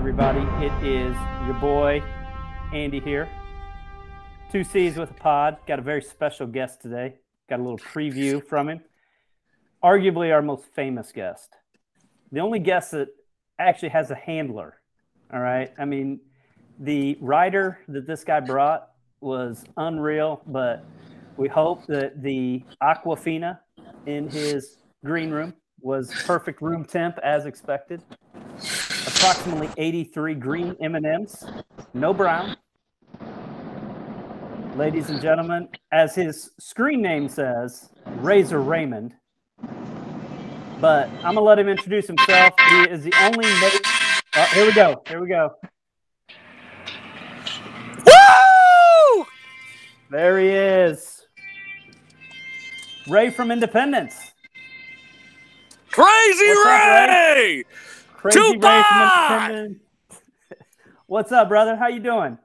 everybody? It is your boy, Andy here. Two C's with a pod. Got a very special guest today. Got a little preview from him. Arguably our most famous guest. The only guest that actually has a handler, all right? I mean, the rider that this guy brought was unreal, but we hope that the Aquafina in his green room was perfect room temp as expected. Approximately 83 green M&Ms, no brown. Ladies and gentlemen, as his screen name says, Razor Raymond. But I'm going to let him introduce himself. He is the only Here we go. Woo! There he is. Ray from Independence. Crazy Ray! Crazy Ray from Independence. What's up, brother? How you doing?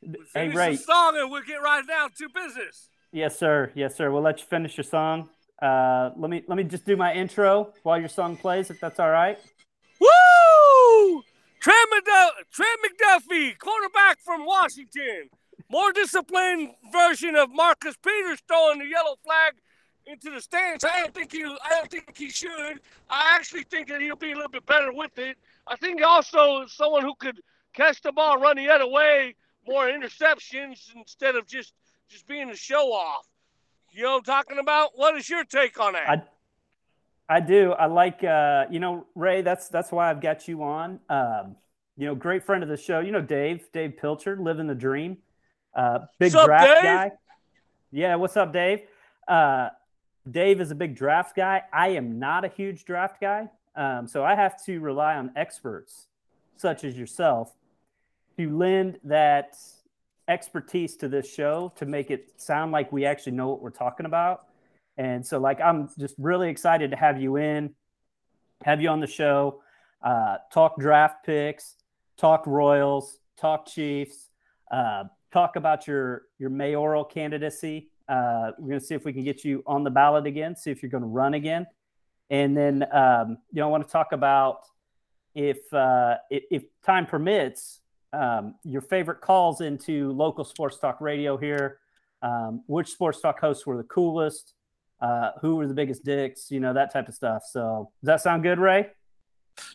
We'll finish the song and we'll get right down to business. Yes, sir. Yes, sir. We'll let you finish your song. Let me just do my intro while your song plays, if that's all right. Woo! Trent McDuffie, quarterback from Washington. More disciplined version of Marcus Peters throwing the yellow flag into the stands. I don't think he should. I actually think that he'll be a little bit better with it. I think also someone who could catch the ball, run the other way, more interceptions instead of just being a show-off. You know what I'm talking about? What is your take on that? I do. I like, Ray, that's why I've got you on. Great friend of the show. You know, Dave Pilcher, living the dream. Big what's draft up, guy. Yeah, what's up, Dave? Dave is a big draft guy. I am not a huge draft guy, so I have to rely on experts such as yourself to lend that expertise to this show to make it sound like we actually know what we're talking about. And so, like, I'm just really excited to have you in, have you on the show, talk draft picks, talk Royals, talk Chiefs, talk about your mayoral candidacy. We're going to see if we can get you on the ballot again, see if you're going to run again. And then, I want to talk about if time permits, your favorite calls into local sports talk radio here, which sports talk hosts were the coolest, who were the biggest dicks, that type of stuff. So does that sound good, Ray?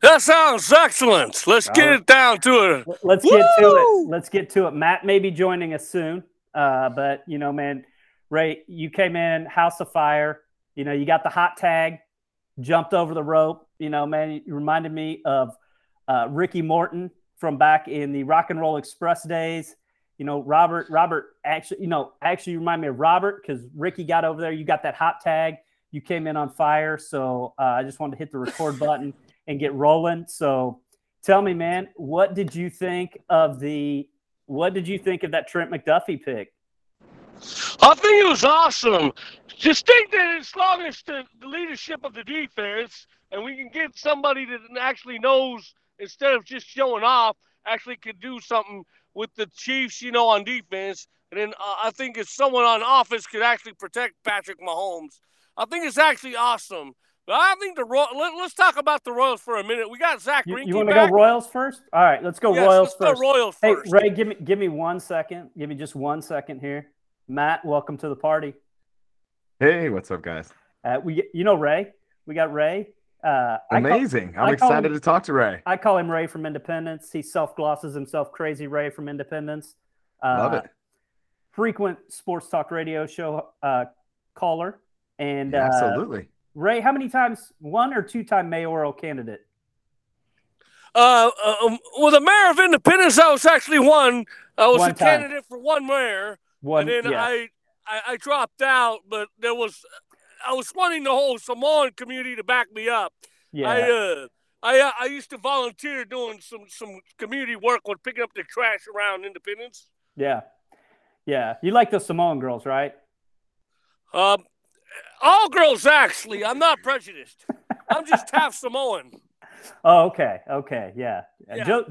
That sounds excellent. Let's get it down to it. Let's get to it. Matt may be joining us soon, but, man, Ray, you came in, house of fire. You got the hot tag, jumped over the rope. You reminded me of Ricky Morton from back in the Rock and Roll Express days. Robert actually, you remind me of Robert because Ricky got over there. You got that hot tag. You came in on fire. So I just wanted to hit the record button and get rolling. So tell me, man, what did you think of that Trent McDuffie pick? I think it was awesome. Just think that as long as the leadership of the defense and we can get somebody that actually knows instead of just showing off, actually could do something with the Chiefs, on defense. And then I think if someone on offense could actually protect Patrick Mahomes, I think it's actually awesome. But I think let's talk about the Royals for a minute. We got Zack Greinke. You want to go Royals first? All right, let's go Royals first. Let's go Royals first. Hey, Ray, give me 1 second. Give me just 1 second here. Matt, welcome to the party. Hey, what's up, guys? Ray. We got Ray. Amazing. I'm excited to talk to Ray. I call him Ray from Independence. He self-glosses himself Crazy Ray from Independence. Love it. Frequent sports talk radio show caller. And yeah, absolutely. Ray, how many times, one or two-time mayoral candidate? The mayor of Independence, I was actually one. I was one a time. Candidate for one mayor. One, and then yeah. I dropped out, but I was wanting the whole Samoan community to back me up. Yeah. I used to volunteer doing some community work with picking up the trash around Independence. Yeah. Yeah. You like the Samoan girls, right? All girls, actually. I'm not prejudiced. I'm just half Samoan. Oh, okay. Yeah.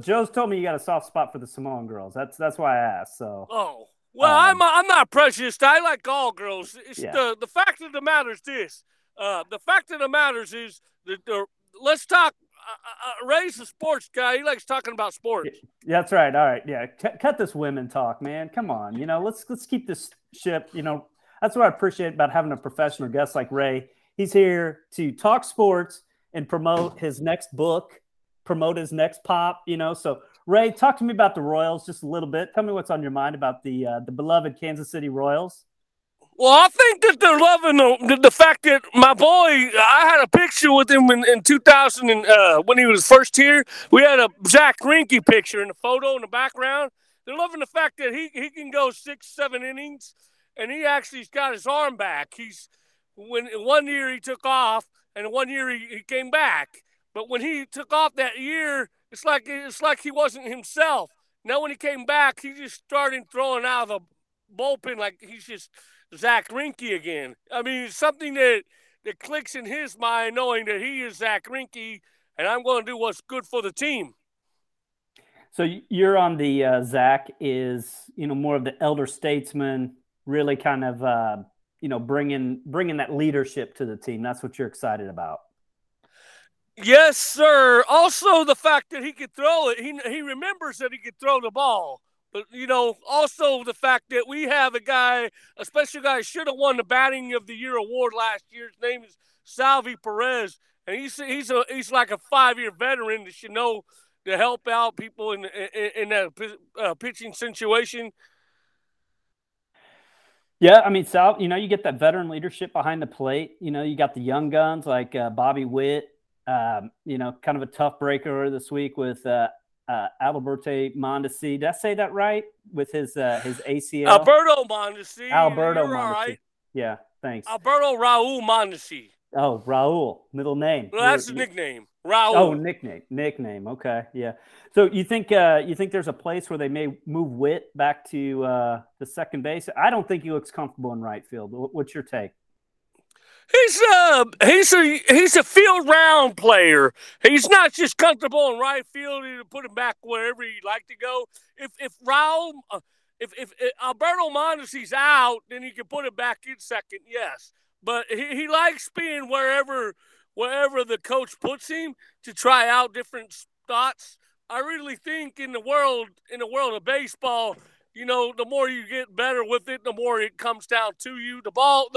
Joe's told me you got a soft spot for the Samoan girls. That's why I asked. So. Oh. Well, I'm not prejudiced. I like all girls. The fact of the matter is this. The fact of the matter is that let's talk. Ray's a sports guy. He likes talking about sports. Yeah, that's right. All right. Yeah. Cut this women talk, man. Come on. You know, let's keep this ship. You know, that's what I appreciate about having a professional guest like Ray. He's here to talk sports and promote his next book, promote his next pop, you know. So, Ray, talk to me about the Royals just a little bit. Tell me what's on your mind about the beloved Kansas City Royals. Well, I think that they're loving the fact that my boy, I had a picture with him in 2000 and, when he was first here. We had a Zack Greinke picture in the photo in the background. They're loving the fact that he can go 6-7 innings, and he actually's got his arm back. When 1 year he took off, and 1 year he came back. But when he took off that year, it's like he wasn't himself. Now when he came back, he just started throwing out of the bullpen like he's just Zack Greinke again. I mean, it's something that clicks in his mind, knowing that he is Zack Greinke, and I'm going to do what's good for the team. So you're on the Zack is, you know, more of the elder statesman, really kind of you know, bringing that leadership to the team. That's what you're excited about. Yes, sir. Also, the fact that he could throw it. He remembers that he could throw the ball. But, you know, also the fact that we have a guy, a special guy, should have won the Batting of the Year award last year. His name is Salvy Perez, and he's like a 5-year veteran that should know to help out people in that pitching situation. Yeah, I mean, Sal, you know, you get that veteran leadership behind the plate. You know, you got the young guns like Bobby Witt, you know, kind of a tough breaker this week with Alberto Mondesi. Did I say that right? With his ACL? Alberto Mondesi. You're all right. Yeah, thanks. Alberto Raul Mondesi. Oh, Raul, middle name. Well, that's his nickname. Raul. Oh, nickname. Okay, yeah. So you think there's a place where they may move Witt back to the second base? I don't think he looks comfortable in right field. What's your take? He's a field round player. He's not just comfortable in right field. He'll put him back wherever he'd like to go. If Alberto Mondesi's out, then he can put him back in second. Yes, but he likes being wherever the coach puts him to try out different spots. I really think in the world of baseball, you know, the more you get better with it, the more it comes down to you. The ball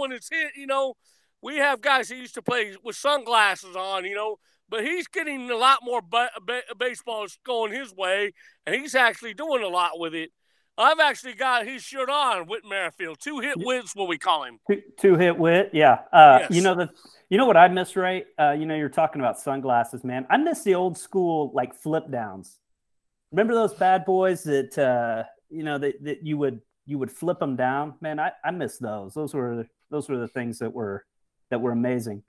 when it's hit, you know, we have guys that used to play with sunglasses on, you know, but he's getting a lot more baseballs going his way, and he's actually doing a lot with it. I've actually got his shirt on, Whit Merrifield. Two-hit Whit's what we call him. Two-hit Whit, yeah. Yes. You know what I miss, Ray? You know, you're talking about sunglasses, man. I miss the old school, like, flip downs. Remember those bad boys that, you know, that you would flip them down? Man, I miss those. Those were the things that were amazing.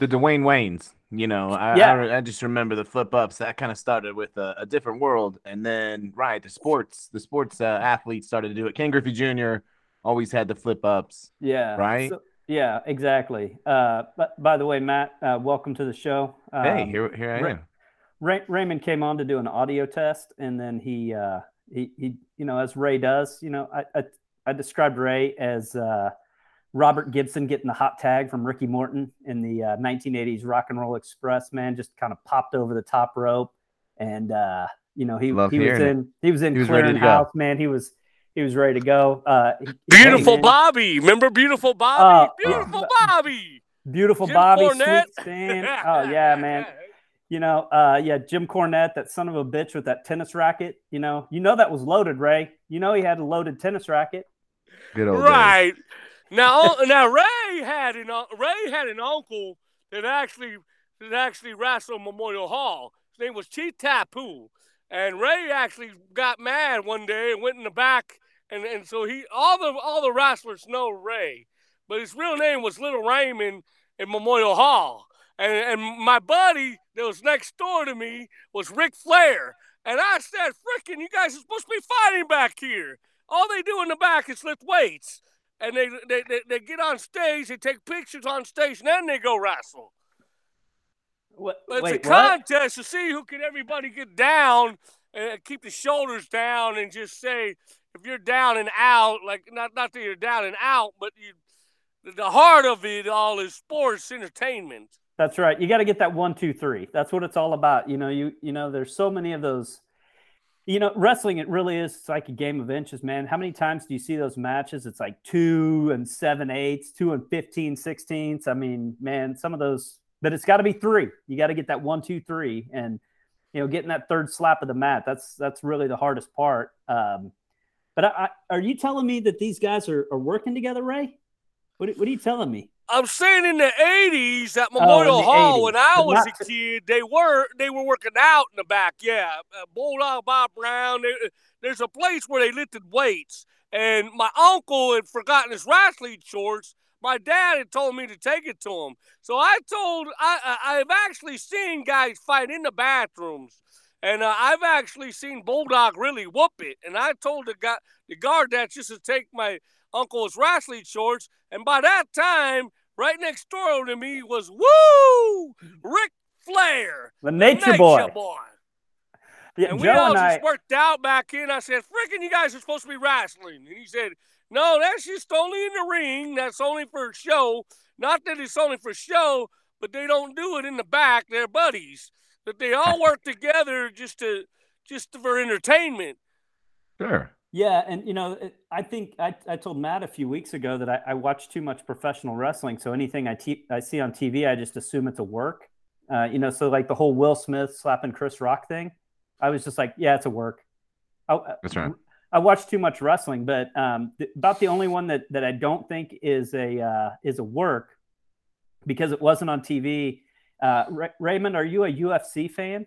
The Dwayne Waynes. You know, I just remember the flip ups. That kind of started with a different world, and then the sports athletes started to do it. Ken Griffey Jr. always had the flip ups. Yeah, right. So, yeah, exactly. But by the way, Matt, welcome to the show. Hey, here I am. Raymond came on to do an audio test, and then he you know, as Ray does, you know, I described Ray as Robert Gibson getting the hot tag from Ricky Morton in the 1980s Rock and Roll Express, man, just kind of popped over the top rope. And, you know, he was in clearing house, man. He was ready to go. Beautiful Bobby. Remember Beautiful Bobby? Beautiful Bobby. Beautiful Jim Bobby. Cornette. Sweet Sting. Oh, yeah, man. You know, yeah, Jim Cornette, that son of a bitch with that tennis racket. You know that was loaded, Ray. You know he had a loaded tennis racket. Good old right. Days. Now Ray had an uncle that actually wrestled Memorial Hall. His name was Chief Tapu, and Ray actually got mad one day and went in the back, and so he all the wrestlers know Ray, but his real name was Little Raymond in Memorial Hall, and my buddy that was next door to me was Ric Flair, and I said, "Frickin', you guys are supposed to be fighting back here. All they do in the back is lift weights." And they get on stage, they take pictures on stage, and then they go wrestle. It's a contest to see who can everybody get down and keep the shoulders down and just say, if you're down and out, like not that you're down and out, but the heart of it all is sports entertainment. That's right. You got to get that 1, 2, 3. That's what it's all about. You know, you know, there's so many of those. You know, wrestling, it really is like a game of inches, man. How many times do you see those matches? It's like 2 and 7/8, 2 and 15/16. I mean, man, some of those, but it's got to be 3. You got to get that 1, 2, 3, and you know, getting that third slap of the mat. That's really the hardest part. But are you telling me that these guys are working together, Ray? What are you telling me? I'm saying in the 80s at Memorial Hall, 80s. When I was a kid, they were working out in the back. Yeah, Bulldog Bob Brown. There's a place where they lifted weights. And my uncle had forgotten his wrestling shorts. My dad had told me to take it to him. So I've actually seen guys fight in the bathrooms. And I've actually seen Bulldog really whoop it. And I told the guard that just to take my uncle's wrestling shorts. And by that time, right next door to me was, woo, Ric Flair, the Nature Boy. Yeah, and we all just worked out back in. I said, freaking, you guys are supposed to be wrestling. And he said, no, that's just only in the ring. That's only for show. Not that it's only for show, but they don't do it in the back. They're buddies. But they all work together just for entertainment. Sure. Yeah, and, you know, I think I told Matt a few weeks ago that I watch too much professional wrestling, so anything I see on TV, I just assume it's a work. You know, so like the whole Will Smith slapping Chris Rock thing, I was just like, yeah, it's a work. That's right. I watch too much wrestling, but about the only one that I don't think is a work because it wasn't on TV. Raymond, are you a UFC fan?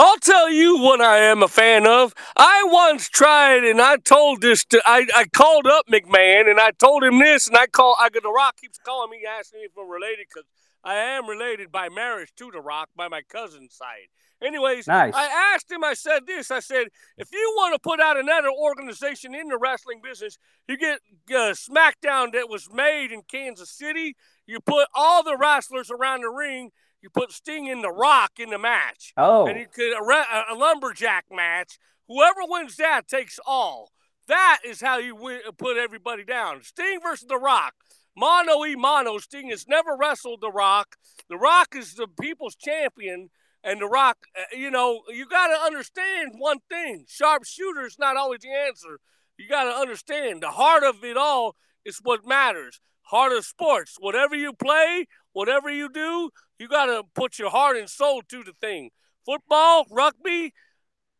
I'll tell you what I am a fan of. I once tried, and I told this to, I called up McMahon, and I told him this, and The Rock keeps calling me, asking me if I'm related, because I am related by marriage to The Rock, by my cousin's side. Anyways, nice. I asked him, I said this, I said, if you want to put out another organization in the wrestling business, you get SmackDown that was made in Kansas City, you put all the wrestlers around the ring, you put Sting and The Rock in the match. Oh. And you could a lumberjack match. Whoever wins that takes all. That is how you put everybody down. Sting versus The Rock. Mono e mono. Sting has never wrestled The Rock. The Rock is the people's champion. And The Rock, you know, you got to understand one thing. Sharpshooter is not always the answer. You got to understand the heart of it all is what matters. Heart of sports. Whatever you play, whatever you do, you got to put your heart and soul to the thing. Football, rugby,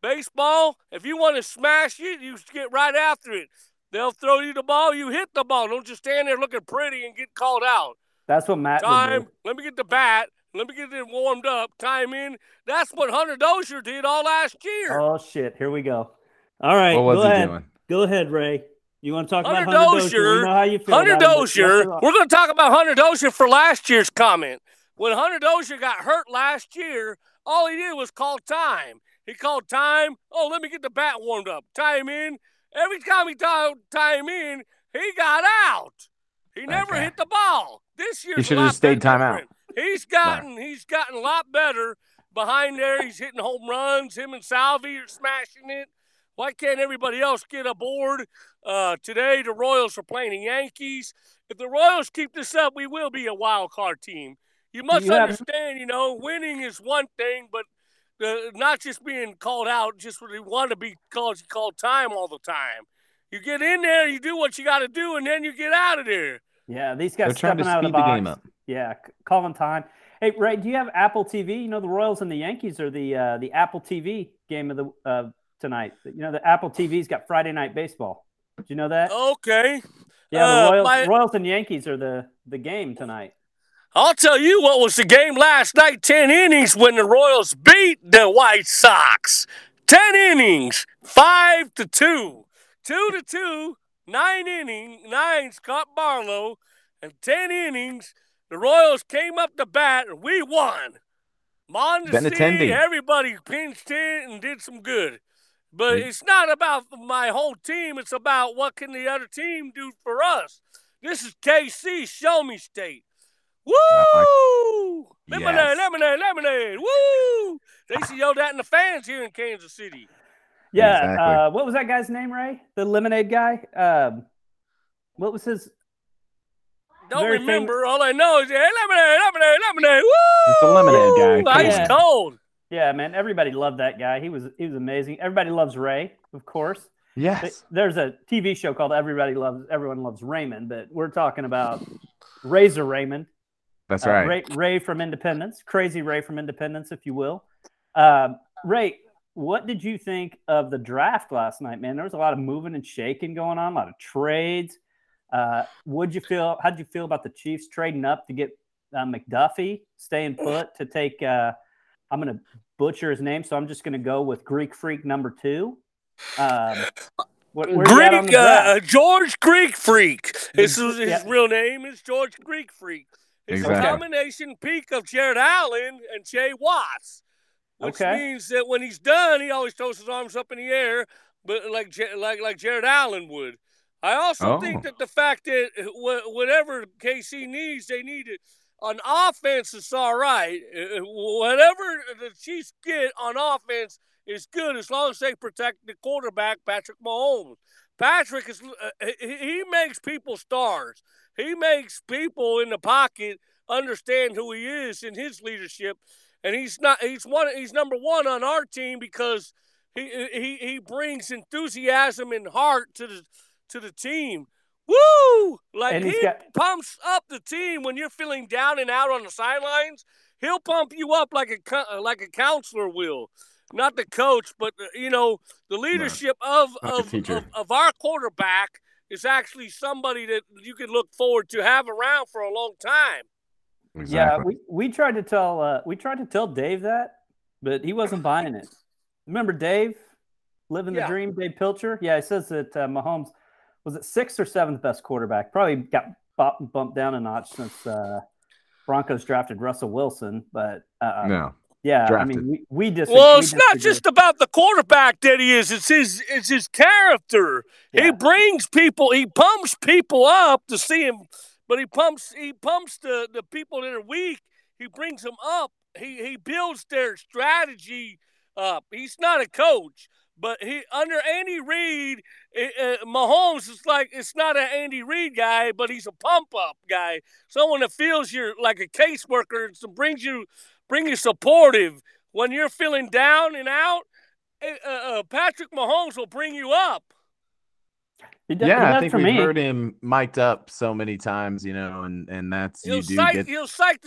baseball, if you want to smash it, you get right after it. They'll throw you the ball, you hit the ball. Don't just stand there looking pretty and get called out. That's what Matt would do. Let me get the bat. Let me get it warmed up. Time in. That's what Hunter Dozier did all last year. Oh, shit. Here we go. All right. What was he doing? Go ahead, Ray. You want to talk about Hunter Dozier? We know how you feel We're going to talk about Hunter Dozier for last year's comment. When Hunter Dozier got hurt last year, all he did was call time. He called time. Oh, let me get the bat warmed up. Time in. Every time he dialed time in, he got out. He never hit the ball. This year, he should have stayed time out. He's gotten a lot better behind there. He's hitting home runs. Him and Salvy are smashing it. Why can't everybody else get aboard? Today, the Royals are playing the Yankees. If the Royals keep this up, we will be a wild card team. You must understand, you know, winning is one thing, but not just being called out, just when you want to be called time all the time. You get in there, you do what you got to do, and then you get out of there. Yeah, these guys stepping out of the box. Game up. Yeah, calling time. Hey, Ray, do you have Apple TV? You know, the Royals and the Yankees are the Apple TV game of the tonight. You know, the Apple TV's got Friday Night Baseball. Did you know that? Okay. Yeah, the Royals and Yankees are the game tonight. I'll tell you what was the game last night, 10 innings, when the Royals beat the White Sox. 10 innings, 5-2. 2-2, 9 innings, Scott Barlow, and 10 innings. The Royals came up the bat, and we won. Mondesi, everybody pinched in and did some good. But It's not about my whole team. It's about what can the other team do for us. This is KC, show me state. Woo! Yes. Lemonade, lemonade, lemonade. Woo! They used to yell that in the fans here in Kansas City. Yeah. Exactly. What was that guy's name, Ray? The lemonade guy? What was his? don't remember. All I know is lemonade. Woo! It's the lemonade guy. Ice cold. Yeah, man. Everybody loved that guy. He was amazing. Everybody loves Ray, of course. Yes. There's a TV show called Everyone Loves Raymond, but we're talking about Razor Raymond. That's right. Ray from Independence. Crazy Ray from Independence, if you will. Ray, what did you think of the draft last night, man? There was a lot of moving and shaking going on, a lot of trades. How did you feel about the Chiefs trading up to get McDuffie, staying put to take I'm going to butcher his name, so I'm just going to go with Greek Freak number 2. George Greek Freak. His real name is George Greek Freak. It's a combination peak of Jared Allen and Jay Watts, which means that when he's done, he always throws his arms up in the air, but like Jared Allen would. I also think that the fact that whatever KC needs, they need it. On offense, it's all right. Whatever the Chiefs get on offense is good as long as they protect the quarterback, Patrick Mahomes. Patrick is he makes people stars. He makes people in the pocket understand who he is in his leadership, and he's number one on our team because he brings enthusiasm and heart to the team. Woo! Like he pumps up the team when you're feeling down and out on the sidelines. He'll pump you up like a counselor will, not the coach, but the leadership of our quarterback is actually somebody that you can look forward to have around for a long time. Exactly. Yeah, we tried to tell Dave that, but he wasn't buying it. Remember Dave, living the dream, Dave Pilcher? Yeah, he says that Mahomes. Was it 6th or 7th best quarterback? Probably got bumped down a notch since Broncos drafted Russell Wilson. But we disagree. Well, it's not just about the quarterback that he is. It's his character. Yeah. He brings people. He pumps people up to see him. But he pumps the people that are weak. He brings them up. He builds their strategy up. He's not a coach. But under Andy Reid, Mahomes is like, it's not an Andy Reid guy, but he's a pump-up guy. Someone that feels you're like a caseworker, so brings you supportive. When you're feeling down and out, Patrick Mahomes will bring you up. Yeah, I think we've heard him mic'd up so many times, and that's – He'll psych the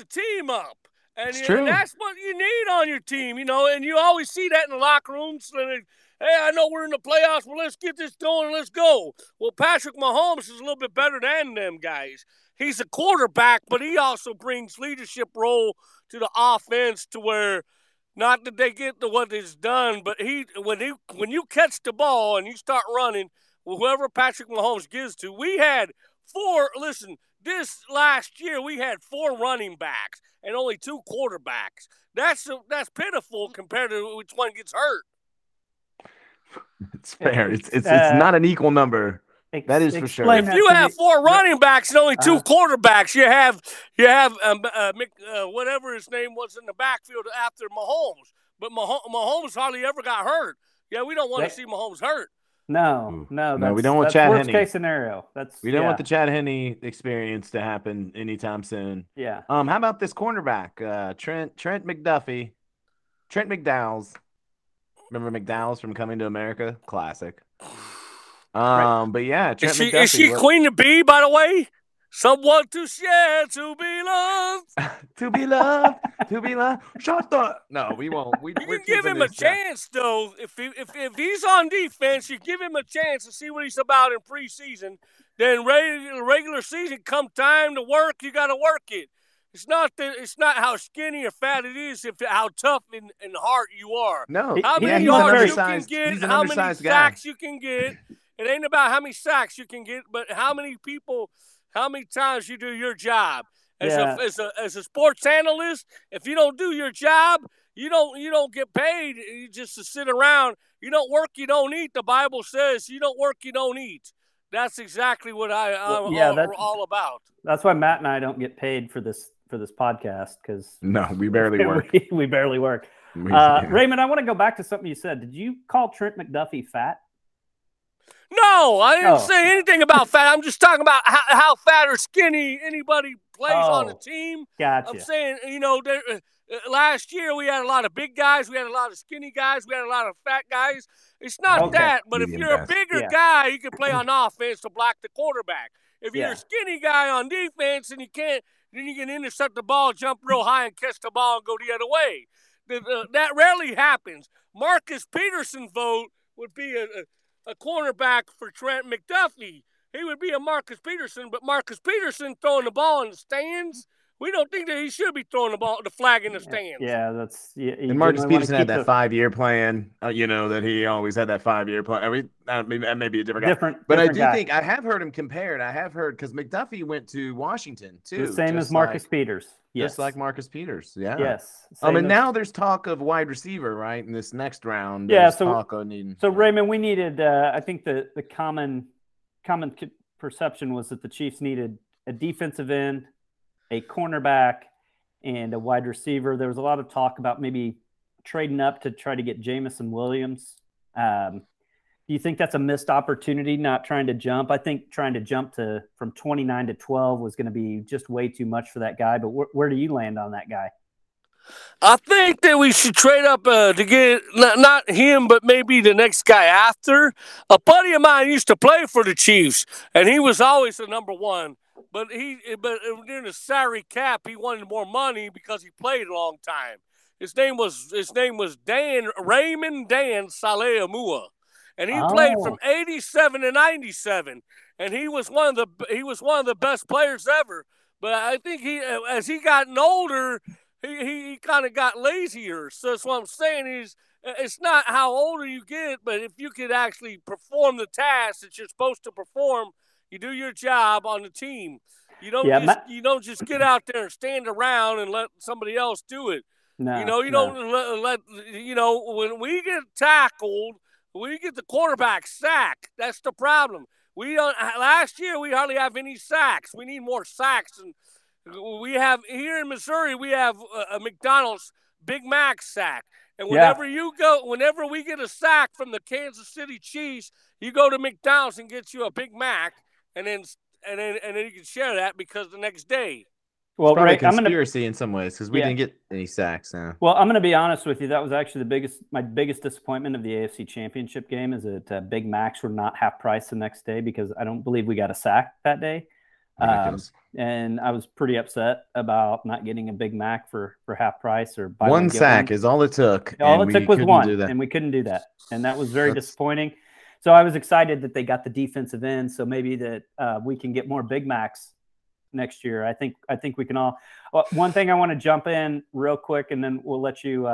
team up. And that's what you need on your team, and you always see that in the locker rooms. And, hey, I know we're in the playoffs, well, let's get this going, let's go. Well, Patrick Mahomes is a little bit better than them guys. He's a quarterback, but he also brings leadership role to the offense to where not that they get to what is done, but when you catch the ball and you start running, whoever Patrick Mahomes gives to, we had four – listen – this last year, we had 4 running backs and only 2 quarterbacks. That's pitiful compared to which one gets hurt. It's fair. It's not an equal number. That is for sure. If you have 4 running backs and only 2 quarterbacks, you have whatever his name was in the backfield after Mahomes. But Mahomes hardly ever got hurt. Yeah, we don't want to see Mahomes hurt. No, we don't want Chad Henne. Case scenario. We don't want the Chad Henne experience to happen anytime soon. Yeah. How about this cornerback, Trent McDowell's? Remember McDowell's from Coming to America? Classic. Right. But yeah, Trent McDuffie. Is she Queen to be? By the way, someone to share, to be loved, to be loved, to be loved. Shut up! No, we won't. You can give him a chance, though. If he's on defense, you give him a chance to see what he's about in preseason. Then regular season, come time to work, you got to work it. It's not how skinny or fat it is, if how tough and hard you are. No, how many yards you can get, how many sacks you can get. It ain't about how many sacks you can get, but how many people. How many times you do your job as a sports analyst? If you don't do your job, you don't get paid. You just to sit around. You don't work, you don't eat. The Bible says you don't work, you don't eat. That's exactly what we're all about. That's why Matt and I don't get paid for this podcast because we barely work. We barely work. Raymond, I want to go back to something you said. Did you call Trent McDuffie fat? No, I didn't say anything about fat. I'm just talking about how fat or skinny anybody plays on a team. Gotcha. I'm saying, you know, last year we had a lot of big guys. We had a lot of skinny guys. We had a lot of fat guys. It's not that, but if you're a bigger guy, you can play on offense to block the quarterback. If you're a skinny guy on defense and you can't, then you can intercept the ball, jump real high, and catch the ball and go the other way. That rarely happens. Marcus Peterson's vote would be a cornerback for Trent McDuffie. He would be a Marcus Peterson, but Marcus Peterson throwing the ball in the stands, we don't think that he should be throwing the ball, the flag in the stands. Yeah, that's – and Marcus Peterson had that five-year plan, you know, that he always had that five-year plan. That may be a different guy. But I do think – I have heard him compared. I have heard – because McDuffie went to Washington, too. The same as Marcus Peters. Yes. Just like Marcus Peters, yeah. Yes. And now there's talk of wide receiver, right, in this next round. Yeah, so Raymond, we needed I think the common perception was that the Chiefs needed a defensive end, a cornerback, and a wide receiver. There was a lot of talk about maybe trading up to try to get Jamison Williams. Do you think that's a missed opportunity, not trying to jump? I think trying to jump to from 29 to 12 was going to be just way too much for that guy. But where do you land on that guy? I think that we should trade up to get not him, but maybe the next guy after. A buddy of mine used to play for the Chiefs, and he was always the number one. But during the salary cap, he wanted more money because he played a long time. His name was Dan Saleaumua. And he played from 87 to 97, and he was one of the best players ever. But I think as he gotten older, he kind of got lazier. So that's what I'm saying is, it's not how older you get, but if you could actually perform the task that you're supposed to perform, you do your job on the team. You don't just get out there and stand around and let somebody else do it. You don't let when we get tackled. We get the quarterback sack. That's the problem. Last year, we hardly have any sacks. We need more sacks. And we have here in Missouri, we have a McDonald's Big Mac sack. And whenever we get a sack from the Kansas City Chiefs, you go to McDonald's and get you a Big Mac, and then you can share that because the next day. Well, it's conspiracy in some ways because we didn't get any sacks. No. Well, I'm going to be honest with you. That was actually my biggest disappointment of the AFC Championship game is that Big Macs were not half price the next day because I don't believe we got a sack that day. And I was pretty upset about not getting a Big Mac for half price or buy one sack is all it took. All it took was one, and we couldn't do that, and that was very disappointing. So I was excited that they got the defensive end, so maybe that we can get more Big Macs next year. I think we can all. One thing I want to jump in real quick, and then we'll let you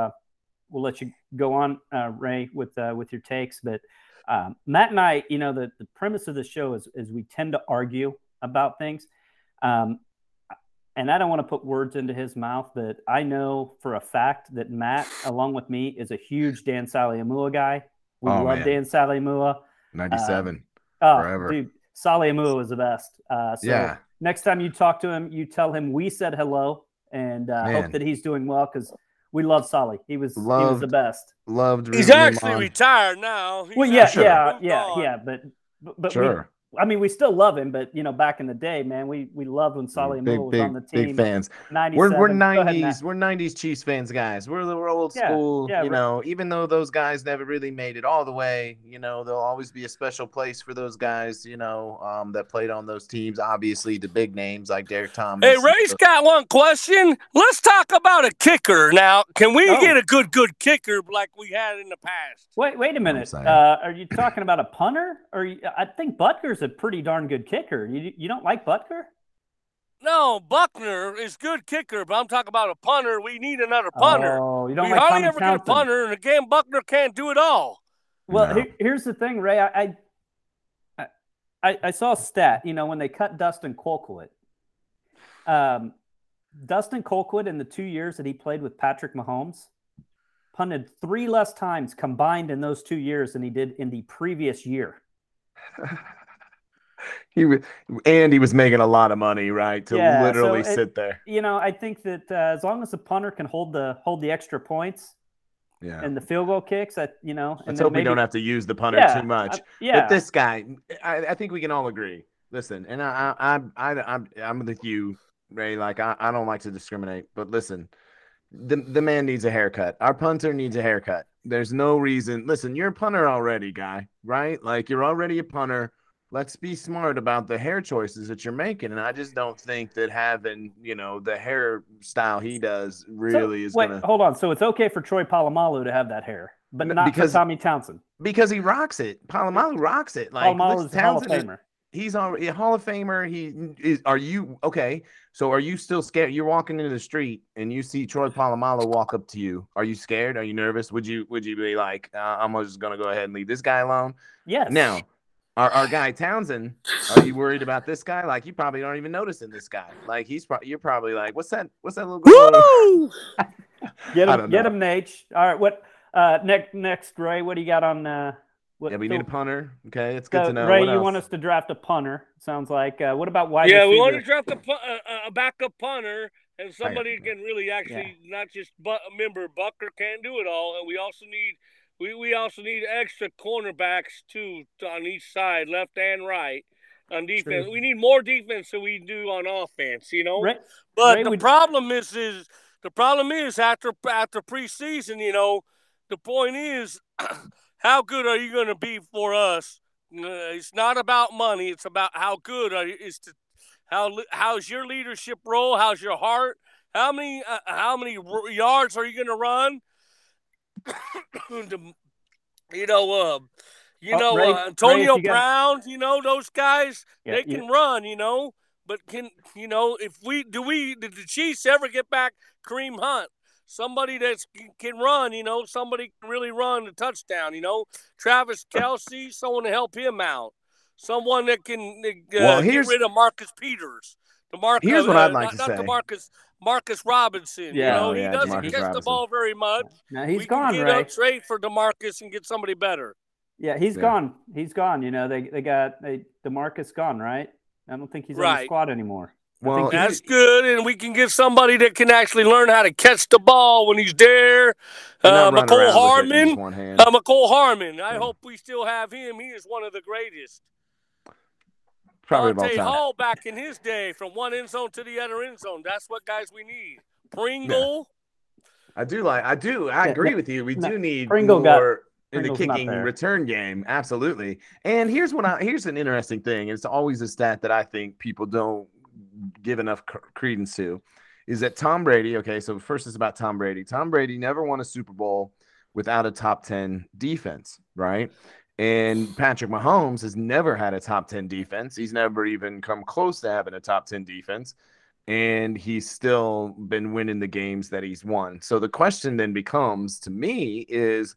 go on, Ray, with your takes. But Matt and I, you know, the premise of the show is we tend to argue about things, and I don't want to put words into his mouth. But I know for a fact that Matt, along with me, is a huge Dan Saleaumua guy. We love Dan Saleaumua. 97. Forever. Dude, Saleaumua was the best. Next time you talk to him, you tell him we said hello and hope that he's doing well because we love Saleh. He was the best. He's actually retired now. But we still love him. But you know, back in the day, man, we loved when Saleh was on the team. Big fans. 97. We're 90s Chiefs fans, guys. We're old school. Yeah, know, even though those guys never really made it all the way, you know, there'll always be a special place for those guys. You know, that played on those teams. Obviously, the big names like Derek Thomas. Hey, Ray's got one question. Let's talk about a kicker now. Can we get a good kicker like we had in the past? Wait a minute. Are you talking about a punter? I think Butker's a pretty darn good kicker. You don't like Butker? No, Buckner is good kicker, but I'm talking about a punter. We need another punter. Oh, you don't like Tommy Townsend. We hardly ever get a punter, and again, Buckner can't do it all. Well, here's the thing, Ray. I saw a stat. You know, when they cut Dustin Colquitt, Dustin Colquitt in the 2 years that he played with Patrick Mahomes punted 3 less times combined in those 2 years than he did in the previous year. He was making a lot of money, right? To literally sit there. You know, I think that as long as the punter can hold the extra points, Yeah. And the field goal kicks, let's hope we don't have to use the punter too much. But this guy, I think we can all agree. Listen, and I'm with you, Ray. Like I don't like to discriminate, but listen, the man needs a haircut. Our punter needs a haircut. There's no reason. Listen, you're a punter already, guy. Right? Like you're already a punter. Let's be smart about the hair choices that you're making. And I just don't think that having, the hairstyle he does really is going to – hold on. So it's okay for Troy Polamalu to have that hair, but not for Tommy Townsend. Because he rocks it. Polamalu rocks it. Like Polamalu's a Hall of Famer. He's already a Hall of Famer. So are you still scared? You're walking into the street and you see Troy Polamalu walk up to you. Are you scared? Are you nervous? Would you be like, I'm just going to go ahead and leave this guy alone? Yes. Now – Our guy Townsend, are you worried about this guy? Like you probably aren't even noticing this guy. Like you're probably like, what's that little girl? Get him, Nate. All right, what next, Ray? What do you got on? We need a punter. Okay, it's good to know. Ray, you want us to draft a punter? Sounds like. What about wide receiver? Yeah, we want to draft a backup punter and somebody who can really actually not just remember Bucker can't do it all, and we also need. We also need extra cornerbacks, too, on each side, left and right, on defense. True. We need more defense than we do on offense, Right. But Ray, the problem is after preseason, the point is how good are you going to be for us? It's not about money. It's about how good are you. How's your leadership role? How's your heart? How many yards are you going to run? Ray, Antonio Brown, those guys, they can run, but did the Chiefs ever get back Kareem Hunt? Somebody that can run, somebody can really run the touchdown, Travis Kelce, someone to help him out. Someone that can get rid of Marcus Peters. Here's what I'd like to say. Marcus Robinson. Yeah, he doesn't catch the ball very much. Now he's gone, right? Trade for DeMarcus and get somebody better. Yeah, he's gone. He's gone. They got DeMarcus gone, right? I don't think he's on the squad anymore. Well, that's good, and we can get somebody that can actually learn how to catch the ball when he's there. Mecole Hardman. I hope we still have him. He is one of the greatest. Probably Hall back in his day, from one end zone to the other end zone. That's what guys we need. Pringle. Yeah. I do. I agree with you. We do need Pringle more in the kicking return game. Absolutely. And here's an interesting thing. It's always a stat that I think people don't give enough credence to, is that Tom Brady. Okay, so first it's about Tom Brady. Tom Brady never won a Super Bowl without a top 10 defense, right? And Patrick Mahomes has never had a top 10 defense. He's never even come close to having a top 10 defense. And he's still been winning the games that he's won. So the question then becomes, to me, is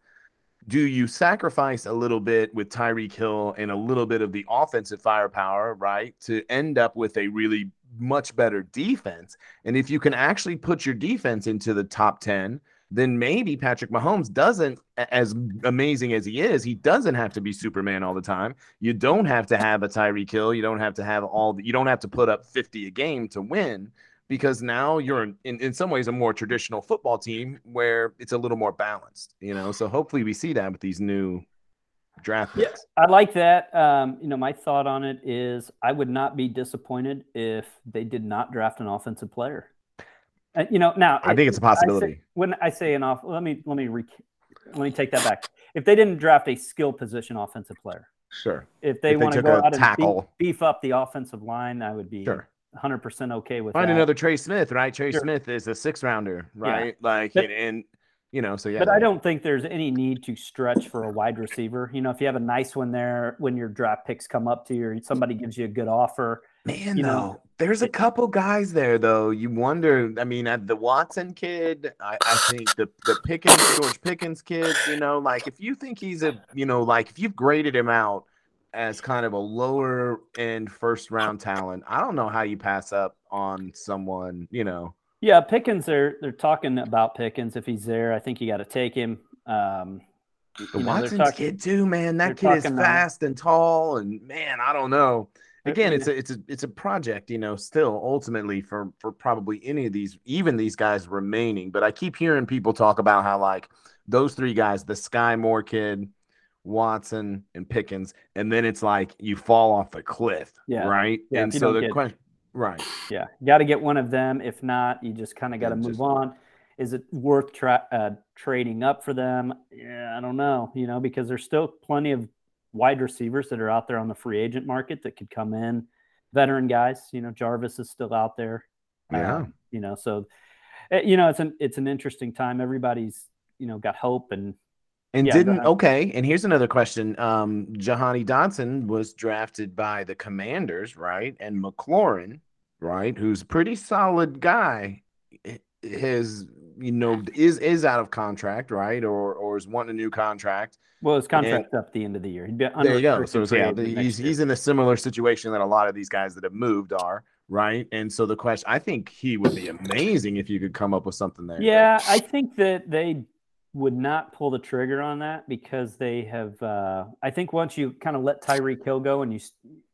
do you sacrifice a little bit with Tyreek Hill and a little bit of the offensive firepower, right, to end up with a really much better defense? And if you can actually put your defense into the top 10, then maybe Patrick Mahomes doesn't, as amazing as he is, he doesn't have to be Superman all the time. You don't have to have a Tyreek Hill. You don't have to have you don't have to put up 50 a game to win, because now you're in some ways a more traditional football team where it's a little more balanced, So hopefully we see that with these new draft picks. Yes, I like that. My thought on it is I would not be disappointed if they did not draft an offensive player. Now I think it's a possibility. Let me take that back. If they didn't draft a skill position offensive player, sure. If they want to go out and beef up the offensive line, I would be 100% okay with that. Find another Trey Smith, right? Trey Smith is a 6th rounder, right? Yeah. But I don't think there's any need to stretch for a wide receiver. If you have a nice one there when your draft picks come up to you, or somebody gives you a good offer. Man, though, there's a couple guys there, though. You wonder, the Watson kid, I think the George Pickens kid, if you think he's if you've graded him out as kind of a lower-end first-round talent, I don't know how you pass up on someone, Yeah, Pickens, they're talking about Pickens. If he's there, I think you got to take him. The Watson's kid, too, man. That kid is fast and tall, and, man, I don't know. Again, it's a project, still ultimately for probably any of these, even these guys remaining. But I keep hearing people talk about how, like, those three guys, the Sky Moore kid, Watson, and Pickens, and then it's like you fall off a cliff, right? Yeah, and so the question, right? Yeah, you got to get one of them. If not, you just kind of got to move on. Is it worth trading up for them? Yeah, I don't know, you know, because there's still plenty of wide receivers that are out there on the free agent market that could come in. Veteran guys, you know, Jarvis is still out there. Yeah. You know, so, you know, it's an interesting time. Everybody's, you know, got hope and yeah, didn't. Okay. And here's another question. Jahanni Dotson was drafted by the Commanders, right? And McLaurin, right? Who's a pretty solid guy. His, you know, is out of contract, right? Or is wanting a new contract. Well, his contract's up the end of the year. He'd be under, there you go. So he's in a similar situation that a lot of these guys that have moved are, right? And so the question, I think he would be amazing if you could come up with something there. Yeah, I think that they would not pull the trigger on that because they have. I think once you kind of let Tyreek Hill go and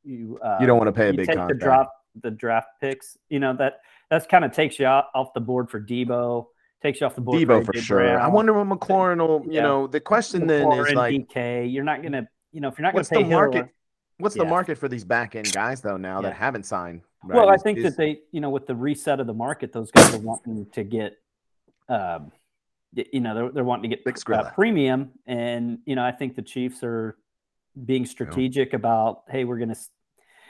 you don't want to pay a big contract. The draft picks, you know, that kind of takes you off the board for Deebo, takes you off the board for sure. Brown. I wonder what McLaurin will, you know, the question McLaurin, then is like DK, you're not going to, you know, if you're not going to pay the market, Hill, what's the market for these back end guys though now that haven't signed? Right? Well, I think that they, you know, with the reset of the market, those guys are wanting to get, you know, they're wanting to get premium, and you know, I think the Chiefs are being strategic about, hey, we're going to.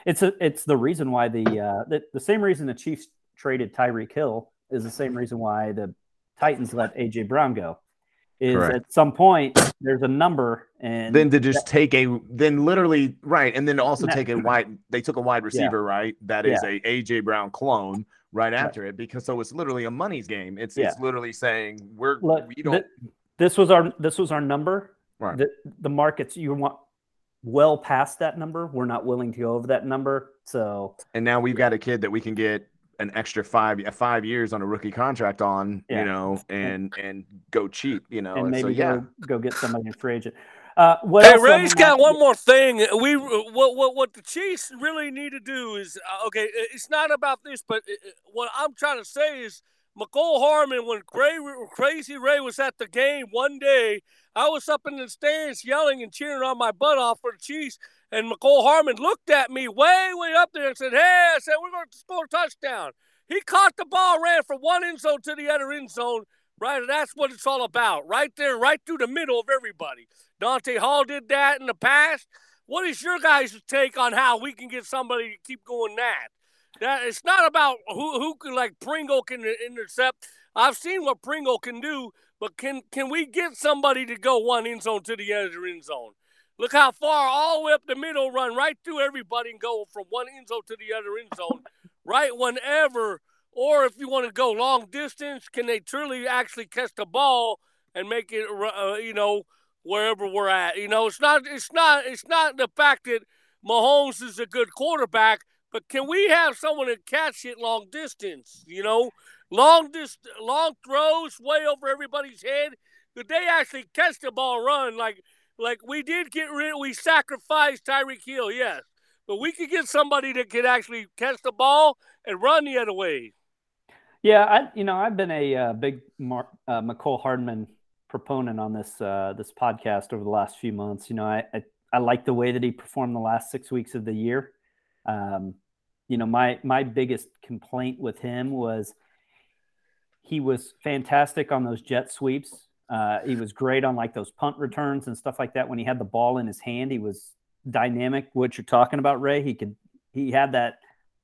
It's the reason why the same reason the Chiefs traded Tyreek Hill is the same reason why the Titans let AJ Brown go. Is correct. At some point there's a number, and then to just take a wide. They took a wide receiver, right? That is a AJ Brown clone right after it, because so it's literally a money's game. It's literally saying this was our number. Right. The markets you want. Well past that number, we're not willing to go over that number. So, and now we've got a kid that we can get an extra five years on a rookie contract on, you know, and go cheap, you know, and maybe go get somebody in free agent. Ray's got one more thing. What the Chiefs really need to do is okay. It's not about this, but what I'm trying to say is Mecole Hardman, when Crazy Ray was at the game one day, I was up in the stands yelling and cheering on my butt off for the Chiefs, and Mecole Hardman looked at me way up there and said, hey, I said, we're going to score a touchdown. He caught the ball, ran from one end zone to the other end zone, right? And that's what it's all about, right there, right through the middle of everybody. Dante Hall did that in the past. What is your guys' take on how we can get somebody to keep doing that? That it's not about who can, like Pringle can intercept. I've seen what Pringle can do, but can we get somebody to go one end zone to the other end zone? Look how far, all the way up the middle, run right through everybody and go from one end zone to the other end zone, right whenever. Or if you want to go long distance, can they truly actually catch the ball and make it, you know, wherever we're at? You know, it's not the fact that Mahomes is a good quarterback. But can we have someone to catch it long distance, you know? Long throws way over everybody's head. Could they actually catch the ball run? Like we did we sacrificed Tyreek Hill, yes. But we could get somebody that could actually catch the ball and run the other way. Yeah, I've been a big Mecole Hardman proponent on this podcast over the last few months. You know, I like the way that he performed the last 6 weeks of the year. You know, my biggest complaint with him was he was fantastic on those jet sweeps. He was great on like those punt returns and stuff like that. When he had the ball in his hand, he was dynamic. What you're talking about, Ray, he had that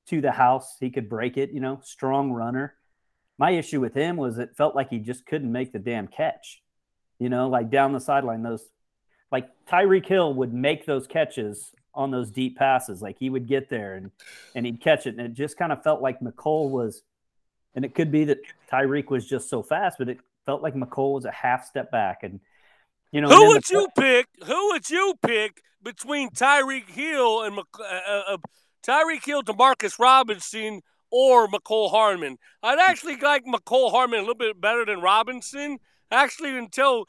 to the house. He could break it, you know, strong runner. My issue with him was it felt like he just couldn't make the damn catch, you know, like down the sideline, those like Tyreek Hill would make those catches on those deep passes. Like he would get there and he'd catch it. And it just kind of felt like Mecole was, and it could be that Tyreek was just so fast, but it felt like Mecole was a half step back. And, you know, who would you pick between Tyreek Hill and Tyreek Hill, DeMarcus Robinson, or Mecole Hardman? I'd actually like Mecole Hardman a little bit better than Robinson. Actually, until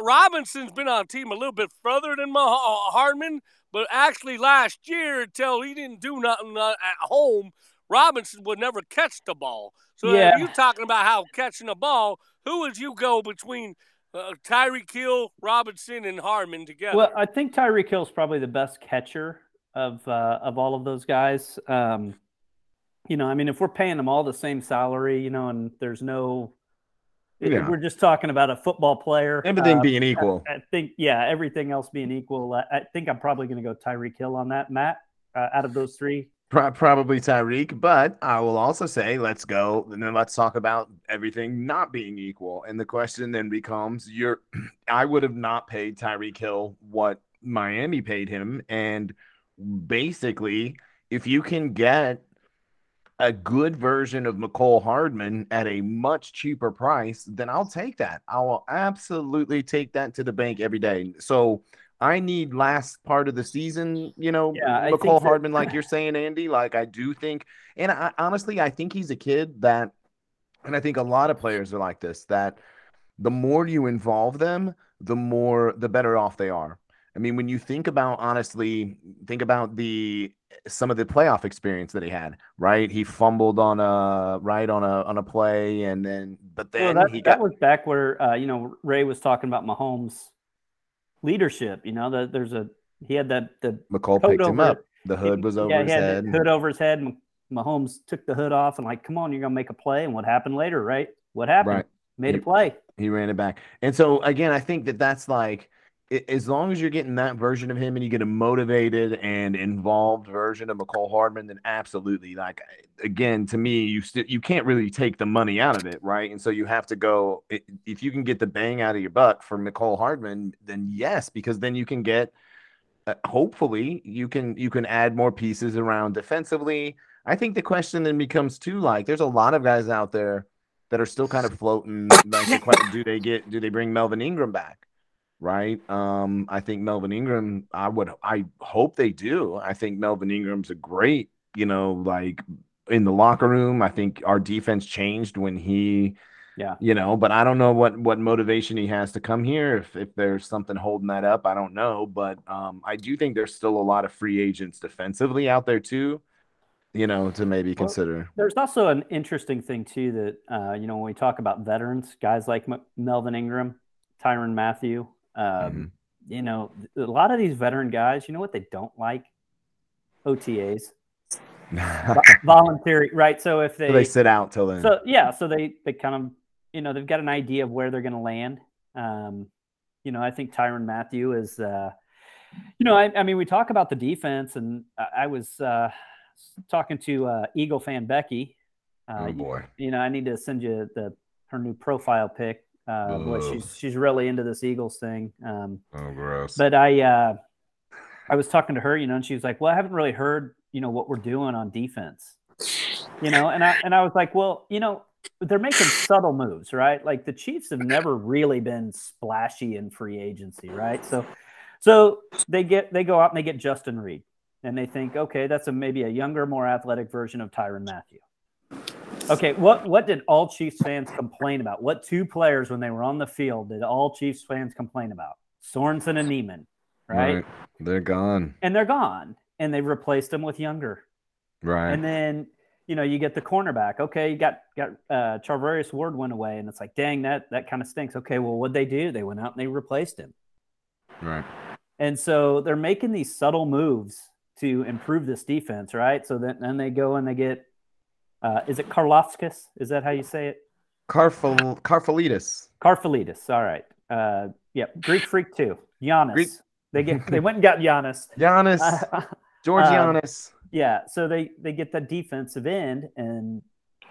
Robinson's been on team a little bit further than Hardman, but actually last year until he didn't do nothing at home, Robinson would never catch the ball. So if you're talking about how catching the ball, who would you go between Tyreek Hill, Robinson, and Hardman together? Well, I think Tyreek Hill is probably the best catcher of all of those guys. You know, I mean, if we're paying them all the same salary, you know, and there's no – we're just talking about a football player. Everything being equal. I think, everything else being equal. I think I'm probably going to go Tyreek Hill on that, Matt, out of those three. Probably Tyreek, but I will also say let's go and then let's talk about everything not being equal. And the question then becomes I would have not paid Tyreek Hill what Miami paid him. And basically, if you can get a good version of Mecole Hardman at a much cheaper price, then I'll take that. I will absolutely take that to the bank every day. So I need last part of the season, you know, Mecole Hardman, like you're saying, Andy, like I do think, and I, honestly, I think he's a kid that, and I think a lot of players are like this, that the more you involve them, the better off they are. I mean, when you think about, honestly, some of the playoff experience that he had, right? He fumbled on a play. And then, that was back where, you know, Ray was talking about Mahomes. Leadership, you know, he had that. Mecole picked him up. The hood was over his head. Hood over his head. Mahomes took the hood off and like, come on, you're gonna make a play. And what happened later, right? What happened? Right. Made a play. He ran it back. And so again, I think that's like, as long as you're getting that version of him and you get a motivated and involved version of Mecole Hardman, then absolutely. Like again, to me, you can't really take the money out of it, right? And so you have to go. If you can get the bang out of your buck for Mecole Hardman, then yes, because then you can get. Hopefully, you can add more pieces around defensively. I think the question then becomes too, like, there's a lot of guys out there that are still kind of floating. Like, do they bring Melvin Ingram back? Right. I think Melvin Ingram, I hope they do. I think Melvin Ingram's a great, you know, like in the locker room. I think our defense changed when he, you know, but I don't know what motivation he has to come here. If there's something holding that up, I don't know. But I do think there's still a lot of free agents defensively out there too, you know, to maybe consider. There's also an interesting thing too, that, you know, when we talk about veterans, guys like Melvin Ingram, Tyrann Mathieu, you know, a lot of these veteran guys, you know what they don't like? OTAs. Voluntary, right? So if they sit out till then. So so they kind of, you know, they've got an idea of where they're going to land. You know, I think Tyrann Mathieu is, you know, I mean, we talk about the defense, and I was talking to Eagle fan Becky. Oh boy! You know, I need to send you her new profile pic. Boy, she's really into this Eagles thing. Gross. But I was talking to her, you know, and she was like, "Well, I haven't really heard, you know, what we're doing on defense, you know." And I was like, "Well, you know, they're making subtle moves, right? Like the Chiefs have never really been splashy in free agency, right? So they go out and they get Justin Reed, and they think, okay, that's maybe a younger, more athletic version of Tyrann Mathieu." Okay, what did all Chiefs fans complain about? What two players, when they were on the field, did all Chiefs fans complain about? Sorensen and Neiman, right? They're gone. And they're gone. And they've replaced them with younger. Right. And then, you know, you get the cornerback. Okay, you got Charvarius Ward went away, and it's like, dang, that kind of stinks. Okay, well, what'd they do? They went out and they replaced him. Right. And so they're making these subtle moves to improve this defense, right? So then they go and they get is it Karlaftis? Is that how you say it? Karfalitis. Karfalitis. All right. Greek Freak 2. Giannis. They went and got Giannis. Giannis. So they get the defensive end, and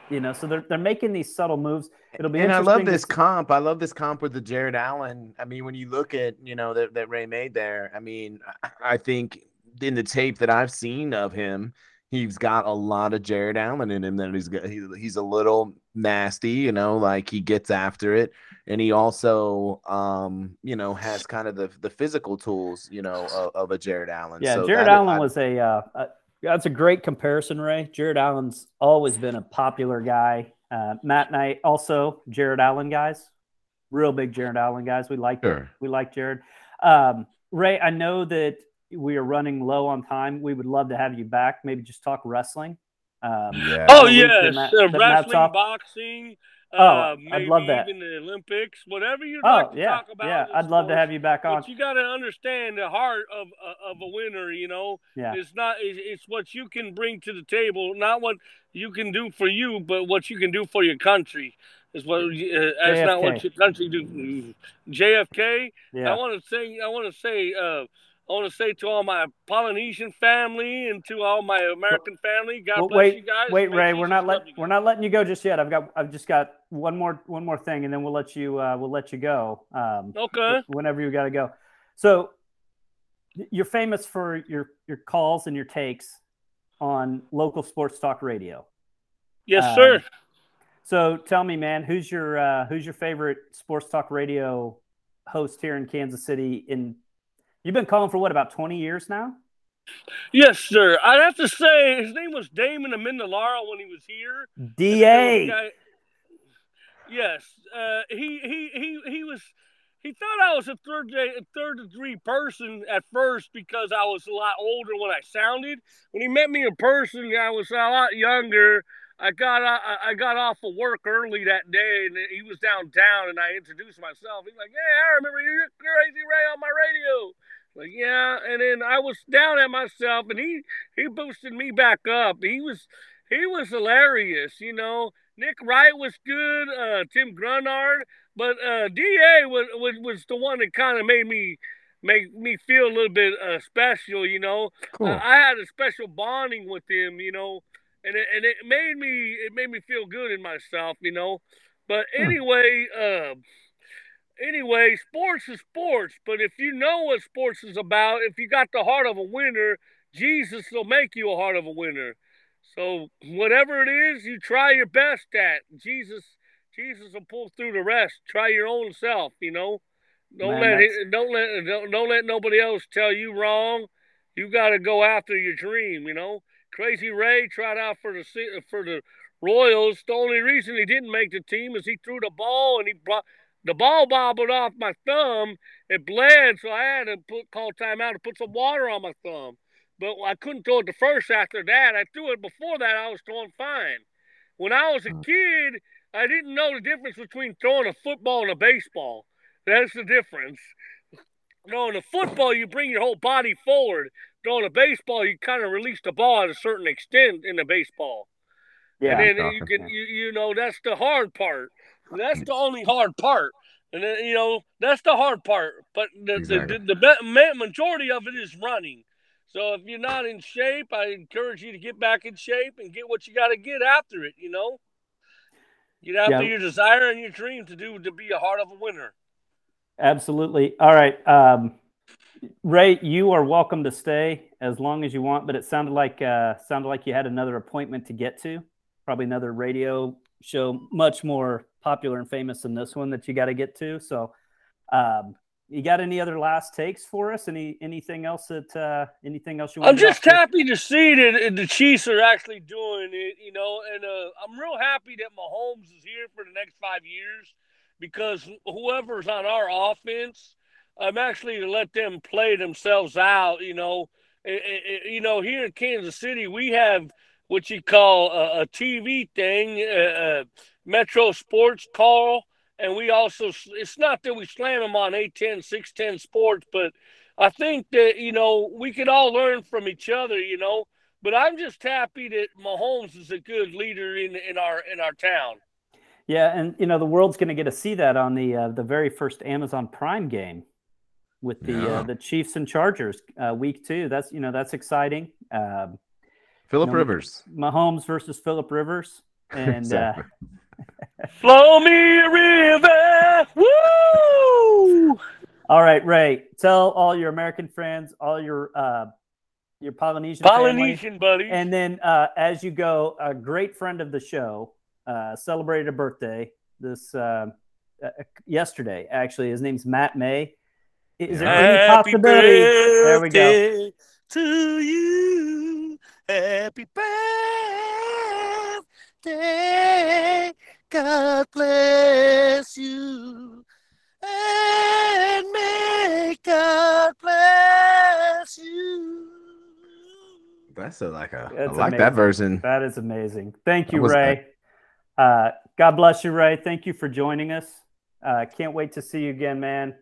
you know, so they're making these subtle moves. It'll be interesting. I love this comp. I love this comp with the Jared Allen. I mean, when you look at, you know, that Ray made there, I mean, I think in the tape that I've seen of him, he's got a lot of Jared Allen in him. That he's a little nasty, you know, like he gets after it, and he also, you know, has kind of the physical tools, you know, of a Jared Allen. Yeah, so Jared Allen was that's a great comparison, Ray. Jared Allen's always been a popular guy. Matt and I also Jared Allen guys, real big Jared Allen guys. We like we like Jared. Ray, I know that we are running low on time. We would love to have you back. Maybe just talk wrestling. Wrestling, boxing. I'd love that. Even the Olympics, whatever you'd like to talk about. I'd love to have you back on. But you got to understand the heart of a winner, you know. Yeah. It's what you can bring to the table, not what you can do for you, but what you can do for your country. That's not what your country do. JFK. Yeah. I want to say to all my Polynesian family and to all my American family, God bless you guys. Wait, Ray, we're not letting you go just yet. I've just got one more thing, and then we'll let you go. Okay. Whenever you got to go. So you're famous for your calls and your takes on local sports talk radio. Yes, sir. So tell me, man, who's your favorite sports talk radio host here in Kansas City? You've been calling for about 20 years now? Yes, sir. I'd have to say his name was Damon Amendolara when he was here. DA. Yes. He thought I was a third degree person at first because I was a lot older when I sounded. When he met me in person, I was a lot younger. I got off of work early that day, and he was downtown, and I introduced myself. He's like, "Yeah, I remember you, Crazy Ray, on my radio." Like, yeah, and then I was down at myself, and he boosted me back up. He was hilarious, you know. Nick Wright was good, Tim Grunard, but DA was the one that kind of made me feel a little bit special, you know. Cool. I had a special bonding with him, you know. And it made me feel good in myself, you know. But anyway, sports is sports. But if you know what sports is about, if you got the heart of a winner, Jesus will make you a heart of a winner. So whatever it is, you try your best at. Jesus will pull through the rest. Try your own self, you know. Don't let nobody else tell you wrong. You got to go after your dream, you know. Crazy Ray tried out for the Royals. The only reason he didn't make the team is he threw the ball and the ball bobbled off my thumb. It bled, so I had to call timeout and put some water on my thumb. But I couldn't throw it the first after that. I threw it before that. I was throwing fine. When I was a kid, I didn't know the difference between throwing a football and a baseball. That's the difference. Throwing a football, you bring your whole body forward. Throwing a baseball, you kind of release the ball at a certain extent in the baseball. Yeah, and then you know that's the hard part. That's the only hard part, and then you know that's the hard part. But the majority of it is running. So if you're not in shape, I encourage you to get back in shape and get what you got to get after it. You know, get after your desire and your dream to be a heart of a winner. Absolutely. All right. Ray, you are welcome to stay as long as you want, but it sounded like you had another appointment to get to, probably another radio show, much more popular and famous than this one that you got to get to. So, you got any other last takes for us? Anything else you want? I'm just happy to see that the Chiefs are actually doing it, you know, and I'm real happy that Mahomes is here for the next 5 years because whoever's on our offense. I'm actually to let them play themselves out, you know. You know, here in Kansas City, we have what you call a TV thing, Metro Sports Call, and we also – it's not that we slam them on 810, 610 Sports, but I think that, you know, we could all learn from each other, you know. But I'm just happy that Mahomes is a good leader in our town. Yeah, and, you know, the world's going to get to see that on the very first Amazon Prime game. With the Chiefs and Chargers week 2, that's exciting. Philip Rivers, Mahomes versus Philip Rivers, and exactly. Flow me a river, woo! All right, Ray, tell all your American friends, all your Polynesian buddies, and then as you go, a great friend of the show celebrated a birthday yesterday. Actually, his name's Matt May. Is there any possibility? There we go. To you, happy birthday. God bless you, and may God bless you. That's I like that version. That is amazing. Thank you, Ray. God bless you, Ray. Thank you for joining us. Can't wait to see you again, man.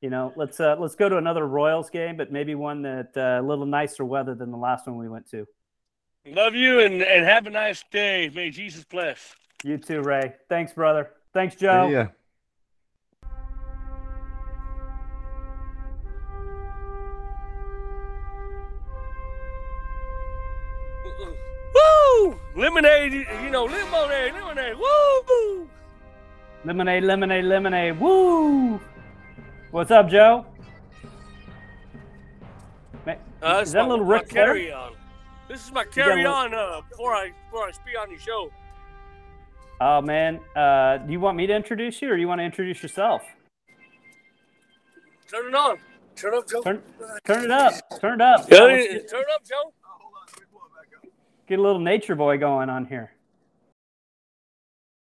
You know, let's go to another Royals game, but maybe one that a little nicer weather than the last one we went to. Love you and have a nice day. May Jesus bless. You too, Ray. Thanks, brother. Thanks, Joe. Yeah. Woo! Lemonade, you know, lemonade, lemonade. Woo! Lemonade, lemonade, lemonade. Woo! What's up, Joe? Is that a little Ric Flair? This is my carry-on before I speak on your show. Oh, man. Do you want me to introduce you or you want to introduce yourself? Turn it on. Turn up, Joe. Turn it up. Turn it up. Turn it up, Joe. Get a little nature boy going on here.